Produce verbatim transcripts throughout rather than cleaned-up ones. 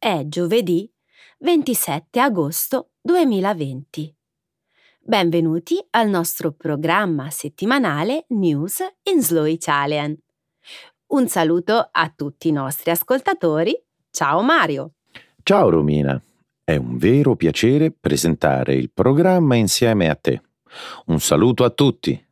È giovedì ventisette agosto duemilaventi. Benvenuti al nostro programma settimanale News in Slow Italian. Un saluto a tutti i nostri ascoltatori. Ciao Mario. Ciao Romina. È un vero piacere presentare il programma insieme a te. Un saluto a tutti.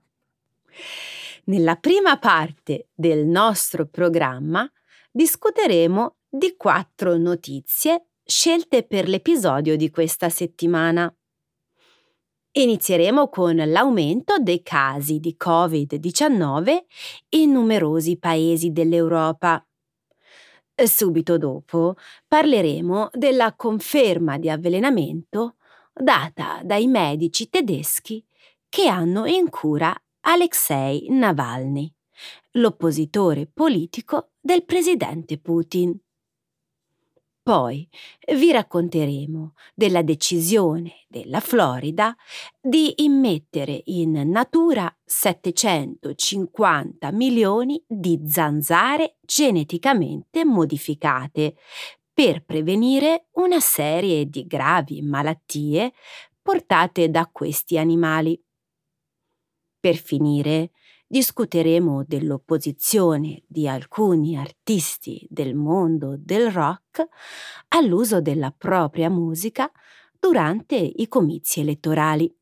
Nella prima parte del nostro programma discuteremo di quattro notizie scelte per l'episodio di questa settimana. Inizieremo con l'aumento dei casi di covid diciannove in numerosi paesi dell'Europa. Subito dopo parleremo della conferma di avvelenamento data dai medici tedeschi che hanno in cura Alexei Navalny, l'oppositore politico del presidente Putin. Poi vi racconteremo della decisione della Florida di immettere in natura settecentocinquanta milioni di zanzare geneticamente modificate per prevenire una serie di gravi malattie portate da questi animali. Per finire, discuteremo dell'opposizione di alcuni artisti del mondo del rock all'uso della propria musica durante i comizi elettorali.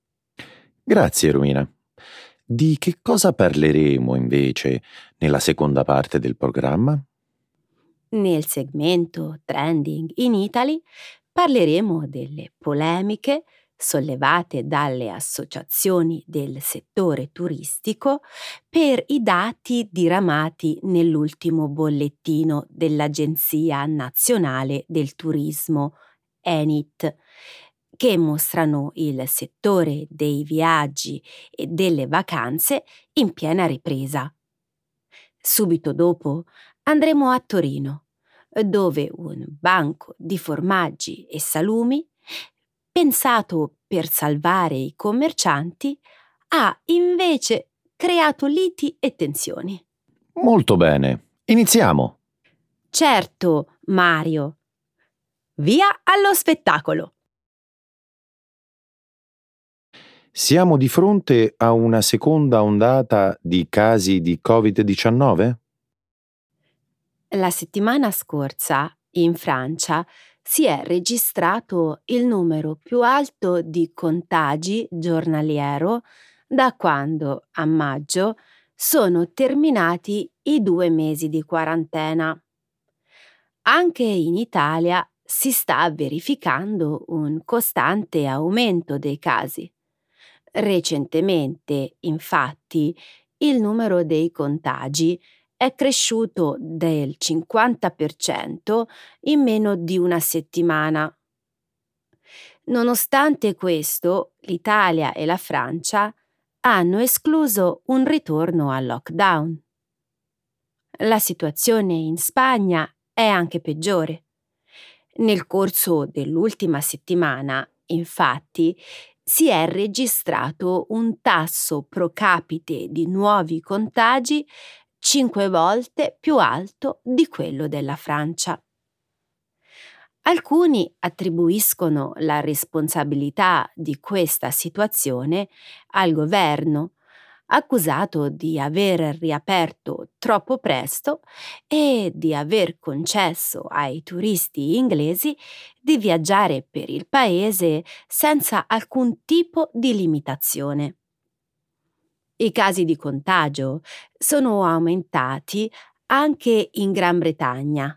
Grazie, Romina. Di che cosa parleremo invece nella seconda parte del programma? Nel segmento Trending in Italy parleremo delle polemiche sollevate dalle associazioni del settore turistico per i dati diramati nell'ultimo bollettino dell'Agenzia Nazionale del Turismo, E N I T, che mostrano il settore dei viaggi e delle vacanze in piena ripresa. Subito dopo andremo a Torino, dove un banco di formaggi e salumi pensato per salvare i commercianti, ha invece creato liti e tensioni. Molto bene, iniziamo! Certo, Mario. Via allo spettacolo! Siamo di fronte a una seconda ondata di casi di covid diciannove? La settimana scorsa, in Francia, si è registrato il numero più alto di contagi giornaliero da quando, a maggio, sono terminati i due mesi di quarantena. Anche in Italia si sta verificando un costante aumento dei casi. Recentemente, infatti, il numero dei contagi è cresciuto del cinquanta per cento in meno di una settimana. Nonostante questo, l'Italia e la Francia hanno escluso un ritorno al lockdown. La situazione in Spagna è anche peggiore. Nel corso dell'ultima settimana, infatti, si è registrato un tasso pro capite di nuovi contagi cinque volte più alto di quello della Francia. Alcuni attribuiscono la responsabilità di questa situazione al governo, accusato di aver riaperto troppo presto e di aver concesso ai turisti inglesi di viaggiare per il paese senza alcun tipo di limitazione. I casi di contagio sono aumentati anche in Gran Bretagna,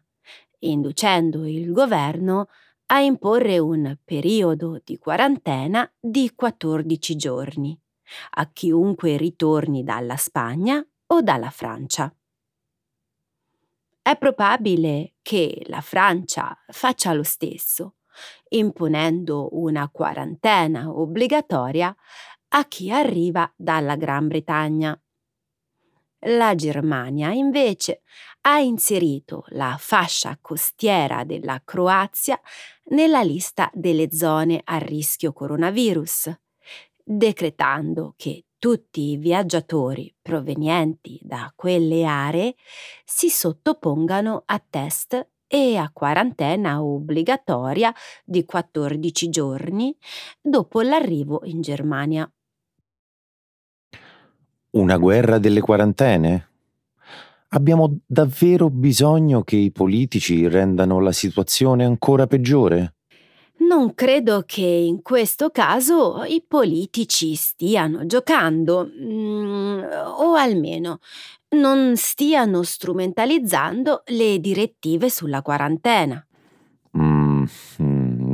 inducendo il governo a imporre un periodo di quarantena di quattordici giorni a chiunque ritorni dalla Spagna o dalla Francia. È probabile che la Francia faccia lo stesso, imponendo una quarantena obbligatoria a chi arriva dalla Gran Bretagna. La Germania, invece, ha inserito la fascia costiera della Croazia nella lista delle zone a rischio coronavirus, decretando che tutti i viaggiatori provenienti da quelle aree si sottopongano a test e a quarantena obbligatoria di quattordici giorni dopo l'arrivo in Germania. Una guerra delle quarantene? Abbiamo davvero bisogno che i politici rendano la situazione ancora peggiore? Non credo che in questo caso i politici stiano giocando, mm, o almeno non stiano strumentalizzando le direttive sulla quarantena. Mm,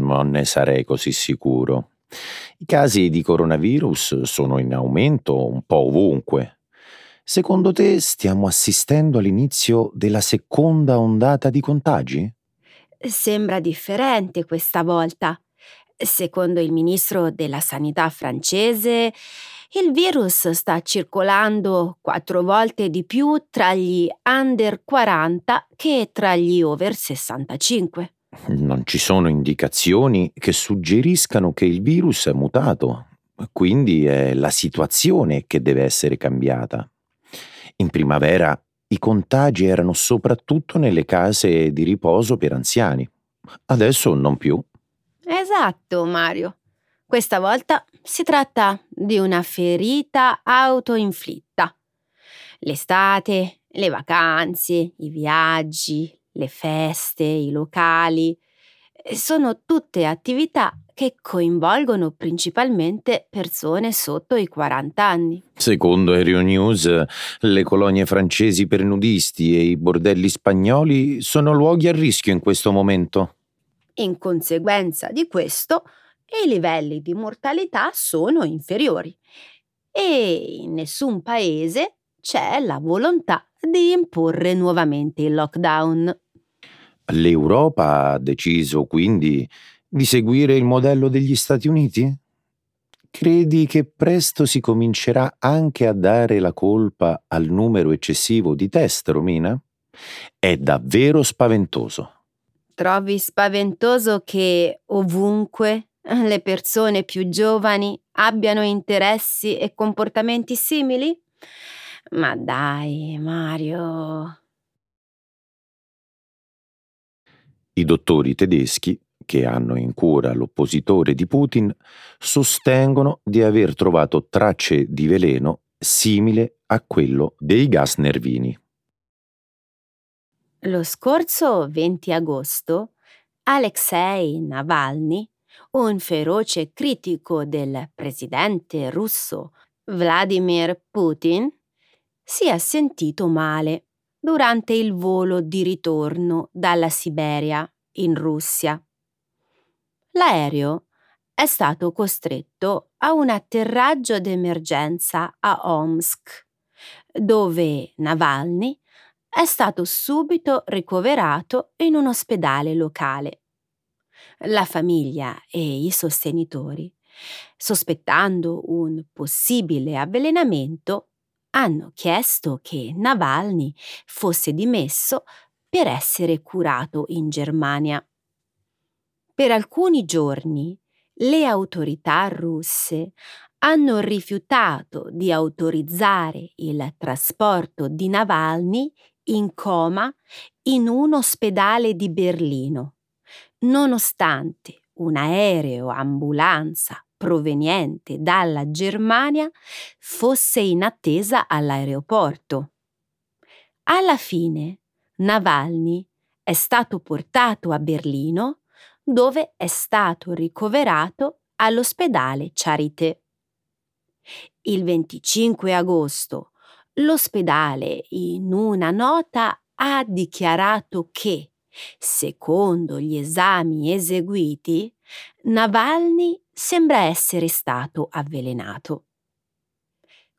non ne sarei così sicuro. I casi di coronavirus sono in aumento un po' ovunque. Secondo te stiamo assistendo all'inizio della seconda ondata di contagi? Sembra differente questa volta. Secondo il ministro della Sanità francese, il virus sta circolando quattro volte di più tra gli under quaranta che tra gli over sessantacinque. Non ci sono indicazioni che suggeriscano che il virus è mutato, quindi è la situazione che deve essere cambiata. In primavera i contagi erano soprattutto nelle case di riposo per anziani. Adesso non più. Esatto, Mario. Questa volta si tratta di una ferita autoinflitta. L'estate, le vacanze, i viaggi, le feste, i locali sono tutte attività che coinvolgono principalmente persone sotto i quaranta anni. Secondo Euronews, le colonie francesi per nudisti e i bordelli spagnoli sono luoghi a rischio in questo momento. In conseguenza di questo, i livelli di mortalità sono inferiori e in nessun paese c'è la volontà di imporre nuovamente il lockdown. L'Europa ha deciso quindi di seguire il modello degli Stati Uniti? Credi che presto si comincerà anche a dare la colpa al numero eccessivo di test, Romina? È davvero spaventoso. Trovi spaventoso che ovunque le persone più giovani abbiano interessi e comportamenti simili? Ma dai, Mario. I dottori tedeschi che hanno in cura l'oppositore di Putin sostengono di aver trovato tracce di veleno simile a quello dei gas nervini. Lo scorso venti agosto, Alexei Navalny, un feroce critico del presidente russo Vladimir Putin, si è sentito male durante il volo di ritorno dalla Siberia in Russia. L'aereo è stato costretto a un atterraggio d'emergenza a Omsk, dove Navalny è stato subito ricoverato in un ospedale locale. La famiglia e i sostenitori, sospettando un possibile avvelenamento, hanno chiesto che Navalny fosse dimesso per essere curato in Germania. Per alcuni giorni le autorità russe hanno rifiutato di autorizzare il trasporto di Navalny in coma in un ospedale di Berlino, nonostante un aereo ambulanza proveniente dalla Germania fosse in attesa all'aeroporto. Alla fine Navalny è stato portato a Berlino, dove è stato ricoverato all'ospedale Charité. Il venticinque agosto, l'ospedale in una nota ha dichiarato che, secondo gli esami eseguiti, Navalny sembra essere stato avvelenato.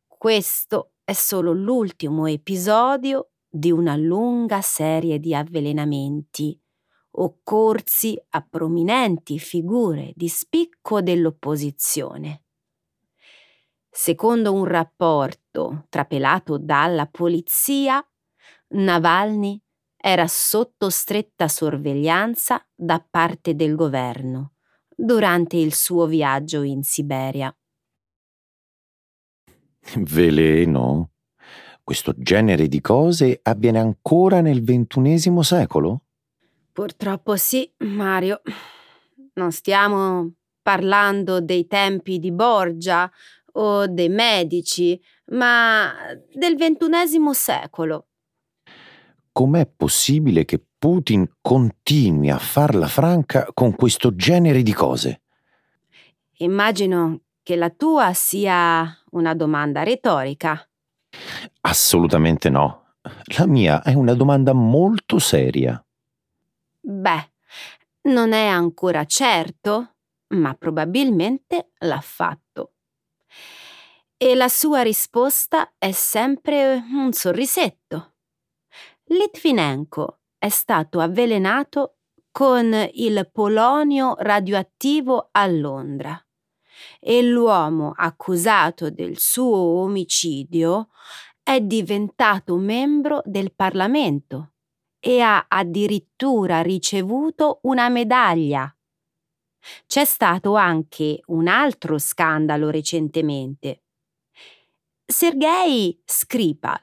Questo è solo l'ultimo episodio di una lunga serie di avvelenamenti occorsi a prominenti figure di spicco dell'opposizione. Secondo un rapporto trapelato dalla polizia, Navalny era sotto stretta sorveglianza da parte del governo durante il suo viaggio in Siberia. Veleno? Questo genere di cose avviene ancora nel ventunesimo secolo? Purtroppo sì, Mario. Non stiamo parlando dei tempi di Borgia o dei Medici, ma del ventunesimo secolo. Com'è possibile che Putin continui a farla franca con questo genere di cose? Immagino che la tua sia una domanda retorica. Assolutamente no. La mia è una domanda molto seria. Beh, non è ancora certo, ma probabilmente l'ha fatto. E la sua risposta è sempre un sorrisetto. Litvinenko è stato avvelenato con il polonio radioattivo a Londra e l'uomo accusato del suo omicidio è diventato membro del Parlamento e ha addirittura ricevuto una medaglia. C'è stato anche un altro scandalo recentemente. Sergei Skripal,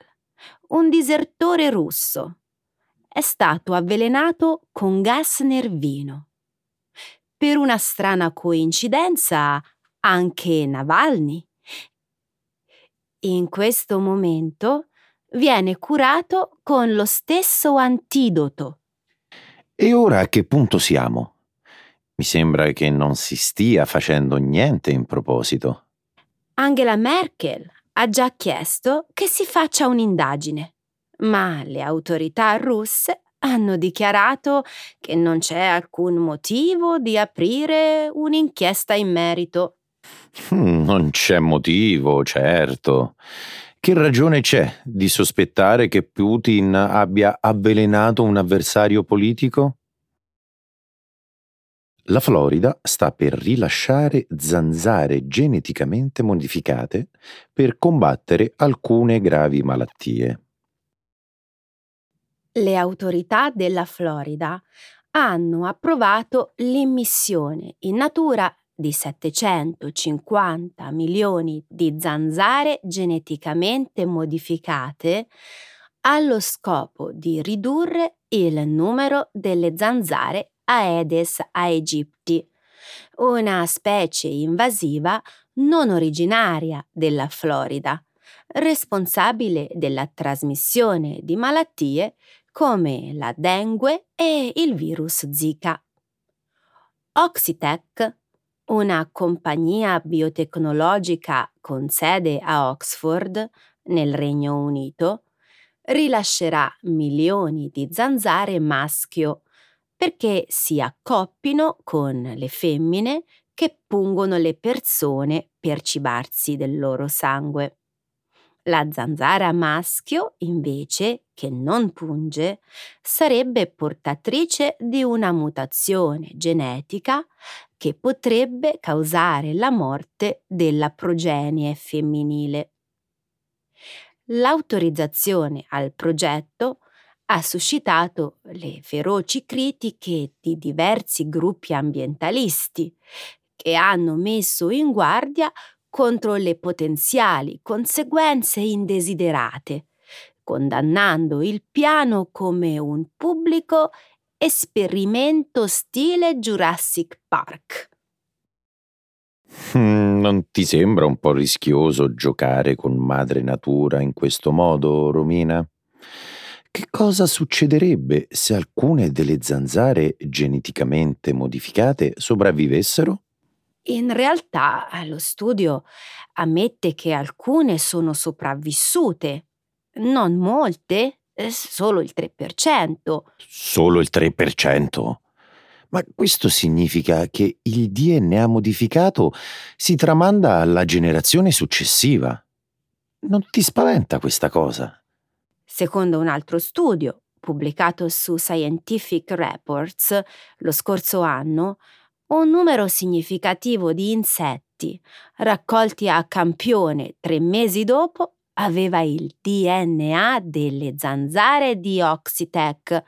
un disertore russo, è stato avvelenato con gas nervino. Per una strana coincidenza, anche Navalny. In questo momento viene curato con lo stesso antidoto. E ora a che punto siamo? Mi sembra che non si stia facendo niente in proposito. Angela Merkel ha già chiesto che si faccia un'indagine, ma le autorità russe hanno dichiarato che non c'è alcun motivo di aprire un'inchiesta in merito. Non c'è motivo, certo. Che ragione c'è di sospettare che Putin abbia avvelenato un avversario politico? La Florida sta per rilasciare zanzare geneticamente modificate per combattere alcune gravi malattie. Le autorità della Florida hanno approvato l'immissione in natura di settecentocinquanta milioni di zanzare geneticamente modificate allo scopo di ridurre il numero delle zanzare Aedes aegypti, una specie invasiva non originaria della Florida, responsabile della trasmissione di malattie come la dengue e il virus Zika. Oxitec, una compagnia biotecnologica con sede a Oxford, nel Regno Unito, rilascerà milioni di zanzare maschio perché si accoppino con le femmine che pungono le persone per cibarsi del loro sangue. La zanzara maschio, invece, che non punge, sarebbe portatrice di una mutazione genetica che potrebbe causare la morte della progenie femminile. L'autorizzazione al progetto ha suscitato le feroci critiche di diversi gruppi ambientalisti che hanno messo in guardia contro le potenziali conseguenze indesiderate, condannando il piano come un pubblico esperimento stile Jurassic Park. Non ti sembra un po' rischioso giocare con madre natura in questo modo, Romina? Che cosa succederebbe se alcune delle zanzare geneticamente modificate sopravvivessero? In realtà lo studio ammette che alcune sono sopravvissute, non molte, solo il tre per cento. Solo il tre per cento? Ma questo significa che il D N A modificato si tramanda alla generazione successiva. Non ti spaventa questa cosa? Secondo un altro studio, pubblicato su Scientific Reports lo scorso anno, un numero significativo di insetti raccolti a campione tre mesi dopo aveva il D N A delle zanzare di Oxitec,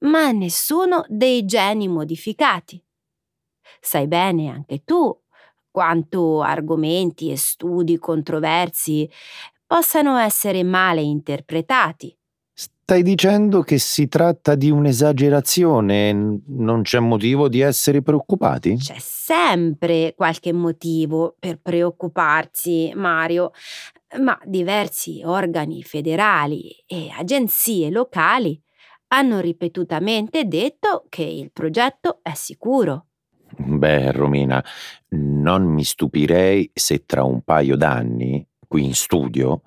ma nessuno dei geni modificati. Sai bene anche tu quanto argomenti e studi controversi possano essere male interpretati. Stai dicendo che si tratta di un'esagerazione, non c'è motivo di essere preoccupati? C'è sempre qualche motivo per preoccuparsi, Mario, ma diversi organi federali e agenzie locali hanno ripetutamente detto che il progetto è sicuro. Beh, Romina, non mi stupirei se tra un paio d'anni, qui in studio,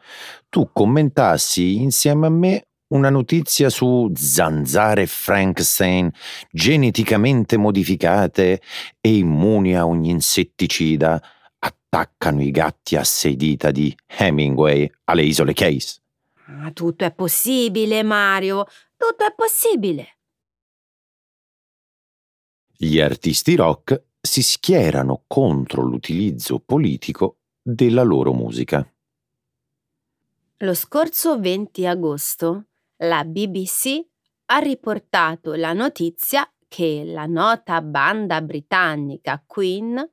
tu commentassi insieme a me una notizia su zanzare Frankenstein geneticamente modificate e immuni a ogni insetticida attaccano i gatti a sei dita di Hemingway alle isole Case. Ah, tutto è possibile, Mario, tutto è possibile. Gli artisti rock si schierano contro l'utilizzo politico della loro musica. Lo scorso venti agosto la B B C ha riportato la notizia che la nota banda britannica Queen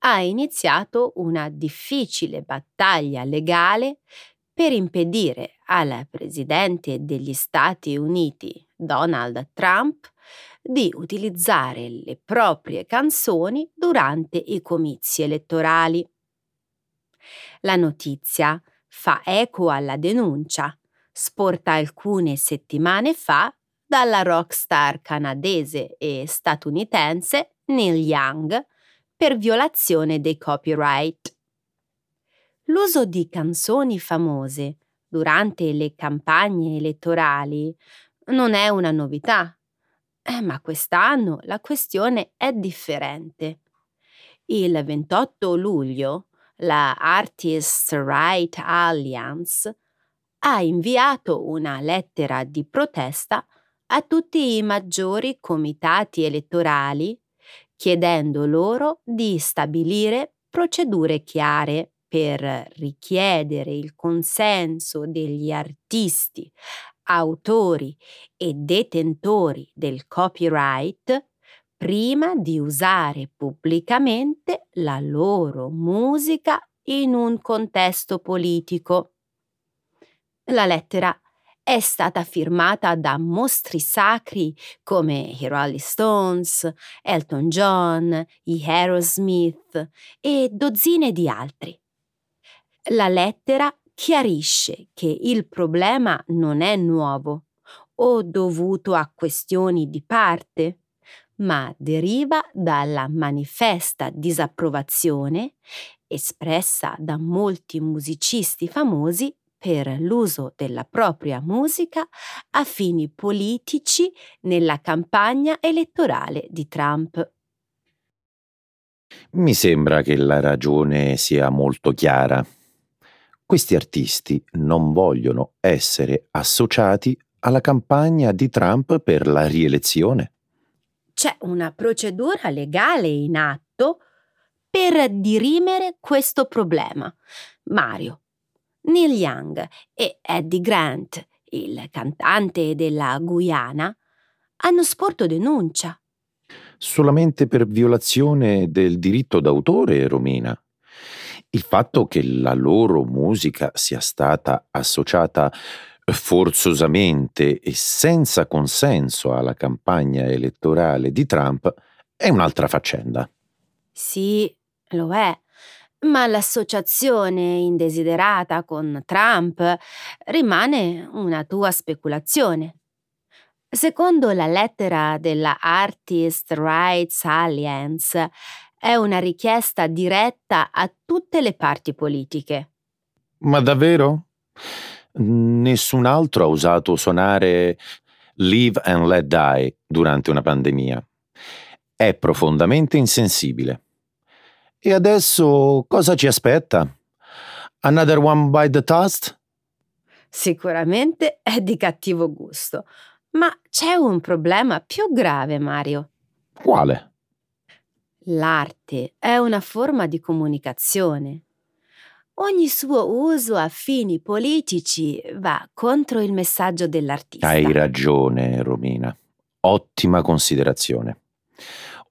ha iniziato una difficile battaglia legale per impedire al presidente degli Stati Uniti, Donald Trump, di utilizzare le proprie canzoni durante i comizi elettorali. La notizia fa eco alla denuncia, sporta alcune settimane fa dalla rockstar canadese e statunitense Neil Young per violazione dei copyright. L'uso di canzoni famose durante le campagne elettorali non è una novità, eh, ma quest'anno la questione è differente. Il ventotto luglio la Artists' Rights Alliance ha inviato una lettera di protesta a tutti i maggiori comitati elettorali, chiedendo loro di stabilire procedure chiare per richiedere il consenso degli artisti, autori e detentori del copyright prima di usare pubblicamente la loro musica in un contesto politico. La lettera è stata firmata da mostri sacri come i Rolling Stones, Elton John, gli Aerosmith e dozzine di altri. La lettera chiarisce che il problema non è nuovo o dovuto a questioni di parte, ma deriva dalla manifesta disapprovazione espressa da molti musicisti famosi per l'uso della propria musica a fini politici nella campagna elettorale di Trump. Mi sembra che la ragione sia molto chiara. Questi artisti non vogliono essere associati alla campagna di Trump per la rielezione. C'è una procedura legale in atto per dirimere questo problema. Mario, Neil Young e Eddie Grant, il cantante della Guyana, hanno sporto denuncia. Solamente per violazione del diritto d'autore, Romina. Il fatto che la loro musica sia stata associata forzosamente e senza consenso alla campagna elettorale di Trump è un'altra faccenda. Sì, lo è, ma l'associazione indesiderata con Trump rimane una tua speculazione. Secondo la lettera della Artists' Rights Alliance, è una richiesta diretta a tutte le parti politiche. Ma davvero? Nessun altro ha osato suonare Live and Let Die durante una pandemia. È profondamente insensibile. E adesso cosa ci aspetta? Another one by the dust? Sicuramente è di cattivo gusto, ma c'è un problema più grave, Mario. Quale? L'arte è una forma di comunicazione. Ogni suo uso a fini politici va contro il messaggio dell'artista. Hai ragione, Romina. Ottima considerazione.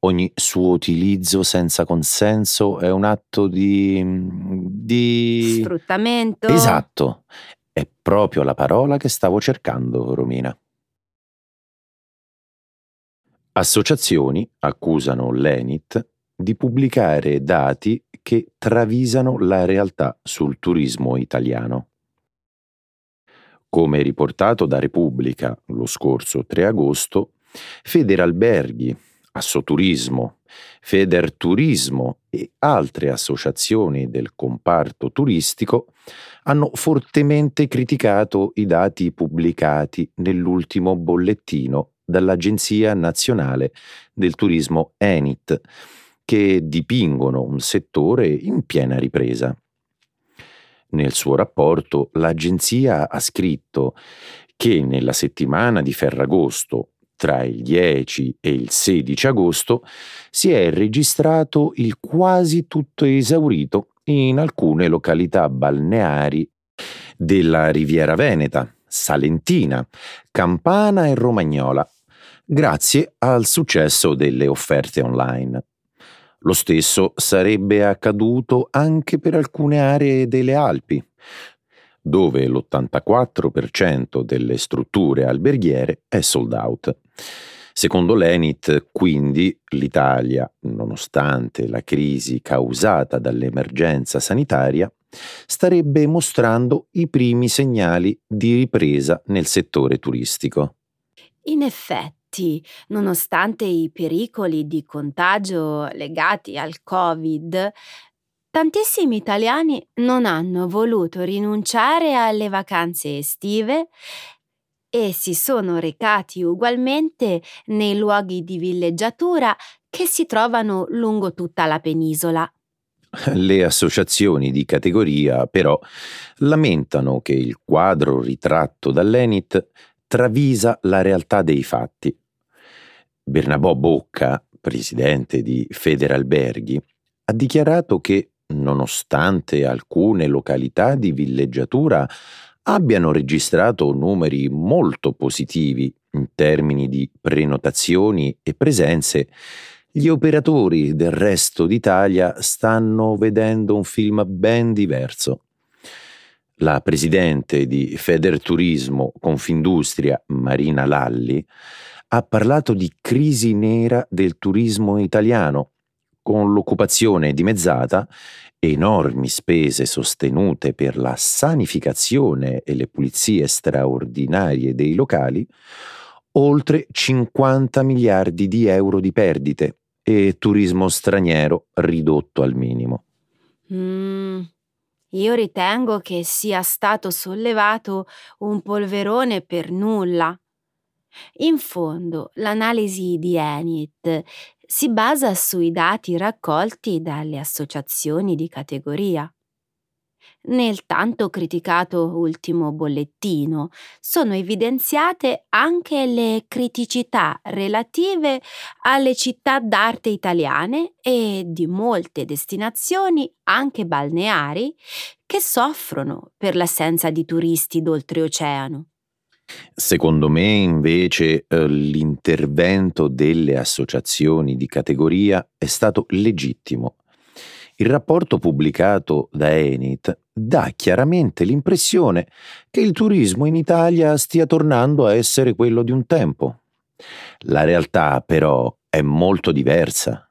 Ogni suo utilizzo senza consenso è un atto di... di... sfruttamento. Esatto. È proprio la parola che stavo cercando, Romina. Associazioni accusano l'E N I T di pubblicare dati che travisano la realtà sul turismo italiano. Come riportato da Repubblica lo scorso tre agosto, Federalberghi, Assoturismo, Federturismo e altre associazioni del comparto turistico hanno fortemente criticato i dati pubblicati nell'ultimo bollettino dall'Agenzia Nazionale del Turismo E N I T, che dipingono un settore in piena ripresa. Nel suo rapporto l'agenzia ha scritto che nella settimana di Ferragosto, tra il dieci e il sedici agosto, si è registrato il quasi tutto esaurito in alcune località balneari della Riviera Veneta, Salentina, Campana e Romagnola, grazie al successo delle offerte online. Lo stesso sarebbe accaduto anche per alcune aree delle Alpi, dove l'ottantaquattro per cento delle strutture alberghiere è sold out. Secondo l'E N I T, quindi, l'Italia, nonostante la crisi causata dall'emergenza sanitaria, starebbe mostrando i primi segnali di ripresa nel settore turistico. In effetti, nonostante i pericoli di contagio legati al Covid, tantissimi italiani non hanno voluto rinunciare alle vacanze estive e si sono recati ugualmente nei luoghi di villeggiatura che si trovano lungo tutta la penisola. Le associazioni di categoria, però, lamentano che il quadro ritratto dall'E N I T travisa la realtà dei fatti. Bernabò Bocca, presidente di Federalberghi, ha dichiarato che, nonostante alcune località di villeggiatura abbiano registrato numeri molto positivi in termini di prenotazioni e presenze, gli operatori del resto d'Italia stanno vedendo un film ben diverso. La presidente di Federturismo Confindustria, Marina Lalli, ha parlato di crisi nera del turismo italiano, con l'occupazione dimezzata, enormi spese sostenute per la sanificazione e le pulizie straordinarie dei locali, oltre cinquanta miliardi di euro di perdite e turismo straniero ridotto al minimo. Mm. Io ritengo che sia stato sollevato un polverone per nulla. In fondo, l'analisi di E N I T si basa sui dati raccolti dalle associazioni di categoria. Nel tanto criticato ultimo bollettino sono evidenziate anche le criticità relative alle città d'arte italiane e di molte destinazioni, anche balneari, che soffrono per l'assenza di turisti d'oltreoceano. Secondo me, invece, l'intervento delle associazioni di categoria è stato legittimo. Il rapporto pubblicato da E N I T dà chiaramente l'impressione che il turismo in Italia stia tornando a essere quello di un tempo. La realtà, però, è molto diversa.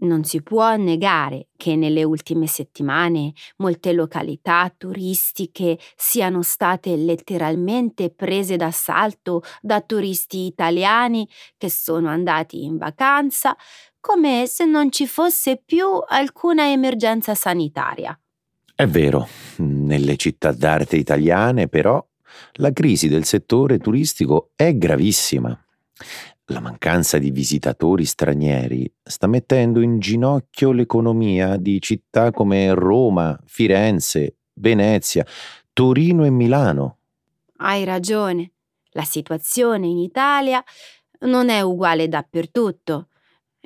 Non si può negare che nelle ultime settimane molte località turistiche siano state letteralmente prese d'assalto da turisti italiani che sono andati in vacanza, come se non ci fosse più alcuna emergenza sanitaria. È vero, nelle città d'arte italiane però la crisi del settore turistico è gravissima. La mancanza di visitatori stranieri sta mettendo in ginocchio l'economia di città come Roma, Firenze, Venezia, Torino e Milano. Hai ragione, la situazione in Italia non è uguale dappertutto.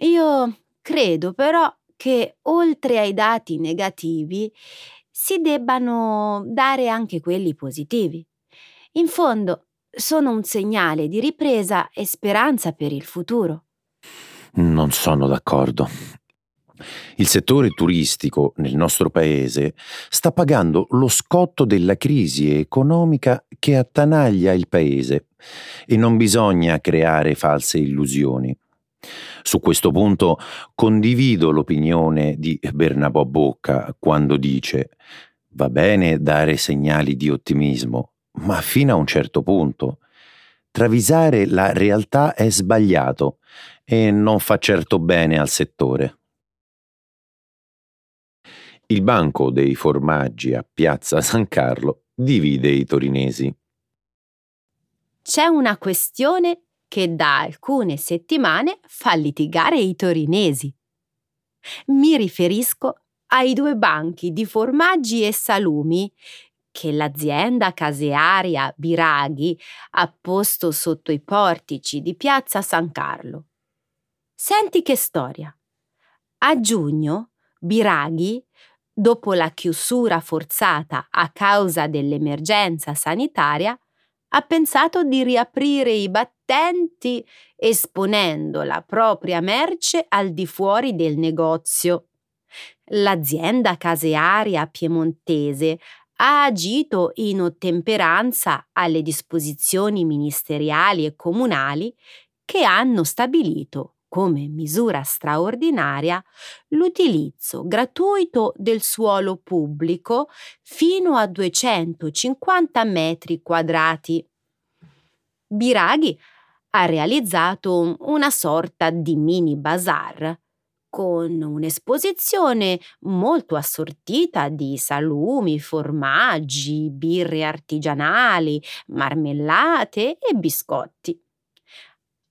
Io credo però che oltre ai dati negativi si debbano dare anche quelli positivi. In fondo sono un segnale di ripresa e speranza per il futuro. Non sono d'accordo. Il settore turistico nel nostro paese sta pagando lo scotto della crisi economica che attanaglia il paese e non bisogna creare false illusioni. Su questo punto condivido l'opinione di Bernabò Bocca quando dice: va bene dare segnali di ottimismo, ma fino a un certo punto. Travisare la realtà è sbagliato e non fa certo bene al settore. Il banco dei formaggi a Piazza San Carlo divide i torinesi. C'è una questione che da alcune settimane fa litigare i torinesi. Mi riferisco ai due banchi di formaggi e salumi che l'azienda casearia Biraghi ha posto sotto i portici di Piazza San Carlo. Senti che storia. A giugno Biraghi, dopo la chiusura forzata a causa dell'emergenza sanitaria, ha pensato di riaprire i battenti esponendo la propria merce al di fuori del negozio. L'azienda casearia piemontese ha agito in ottemperanza alle disposizioni ministeriali e comunali che hanno stabilito come misura straordinaria l'utilizzo gratuito del suolo pubblico fino a duecentocinquanta metri quadrati. Biraghi ha realizzato una sorta di mini bazar con un'esposizione molto assortita di salumi, formaggi, birre artigianali, marmellate e biscotti.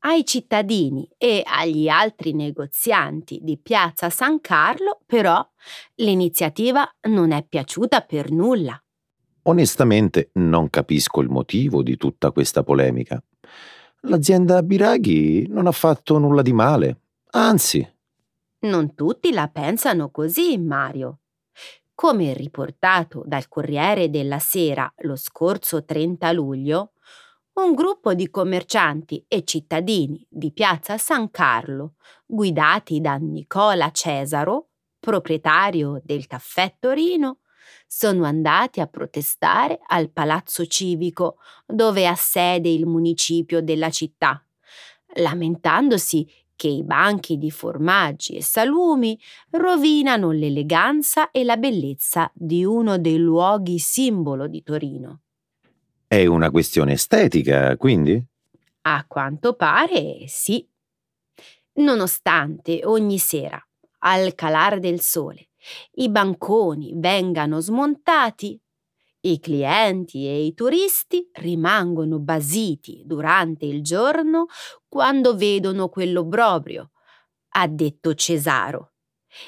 Ai cittadini e agli altri negozianti di Piazza San Carlo, però, l'iniziativa non è piaciuta per nulla. Onestamente non capisco il motivo di tutta questa polemica. L'azienda Biraghi non ha fatto nulla di male, anzi. Non tutti la pensano così, Mario. Come riportato dal Corriere della Sera lo scorso trenta luglio, un gruppo di commercianti e cittadini di Piazza San Carlo, guidati da Nicola Cesaro, proprietario del Caffè Torino, sono andati a protestare al Palazzo Civico, dove ha sede il municipio della città, lamentandosi che i banchi di formaggi e salumi rovinano l'eleganza e la bellezza di uno dei luoghi simbolo di Torino. È una questione estetica, quindi? A quanto pare, sì. Nonostante ogni sera, al calar del sole, i banconi vengano smontati, i clienti e i turisti rimangono basiti durante il giorno quando vedono quell'obbrobrio, ha detto Cesaro,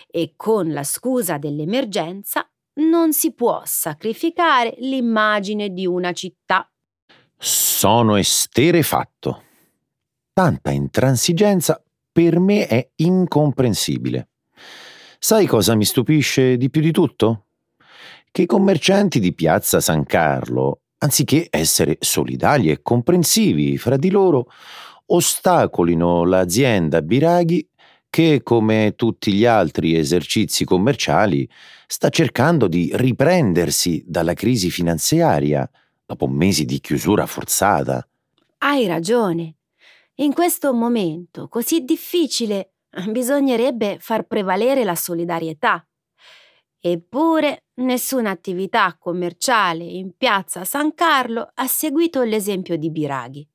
e con la scusa dell'emergenza non si può sacrificare l'immagine di una città. Sono esterrefatto. Tanta intransigenza per me è incomprensibile. Sai cosa mi stupisce di più di tutto? Che i commercianti di Piazza San Carlo, anziché essere solidali e comprensivi fra di loro, ostacolino l'azienda Biraghi che, come tutti gli altri esercizi commerciali, sta cercando di riprendersi dalla crisi finanziaria dopo mesi di chiusura forzata. Hai ragione. In questo momento così difficile bisognerebbe far prevalere la solidarietà. Eppure nessuna attività commerciale in Piazza San Carlo ha seguito l'esempio di Biraghi.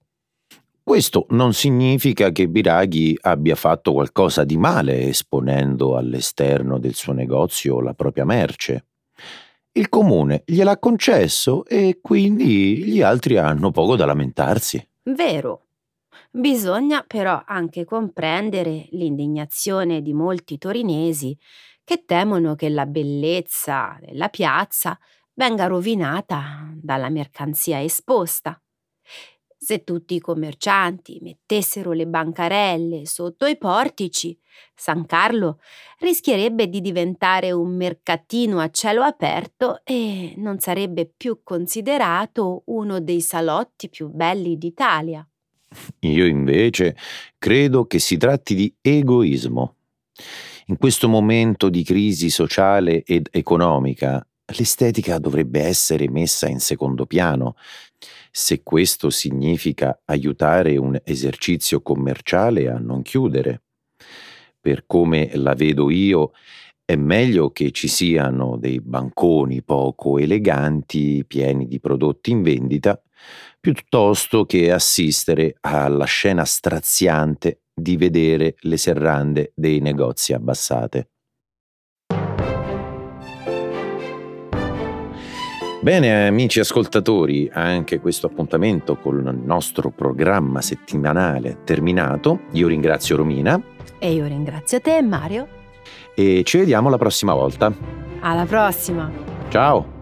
Questo non significa che Biraghi abbia fatto qualcosa di male esponendo all'esterno del suo negozio la propria merce. Il comune gliel'ha concesso e quindi gli altri hanno poco da lamentarsi. Vero. Bisogna però anche comprendere l'indignazione di molti torinesi che temono che la bellezza della piazza venga rovinata dalla mercanzia esposta. Se tutti i commercianti mettessero le bancarelle sotto i portici, San Carlo rischierebbe di diventare un mercatino a cielo aperto e non sarebbe più considerato uno dei salotti più belli d'Italia. Io invece credo che si tratti di egoismo. In questo momento di crisi sociale ed economica, l'estetica dovrebbe essere messa in secondo piano. Se questo significa aiutare un esercizio commerciale a non chiudere. Per come la vedo io, è meglio che ci siano dei banconi poco eleganti, pieni di prodotti in vendita, piuttosto che assistere alla scena straziante di vedere le serrande dei negozi abbassate. Bene, amici ascoltatori, anche questo appuntamento con il nostro programma settimanale è terminato. Io ringrazio Romina. E io ringrazio te, Mario. E ci vediamo la prossima volta. Alla prossima. Ciao.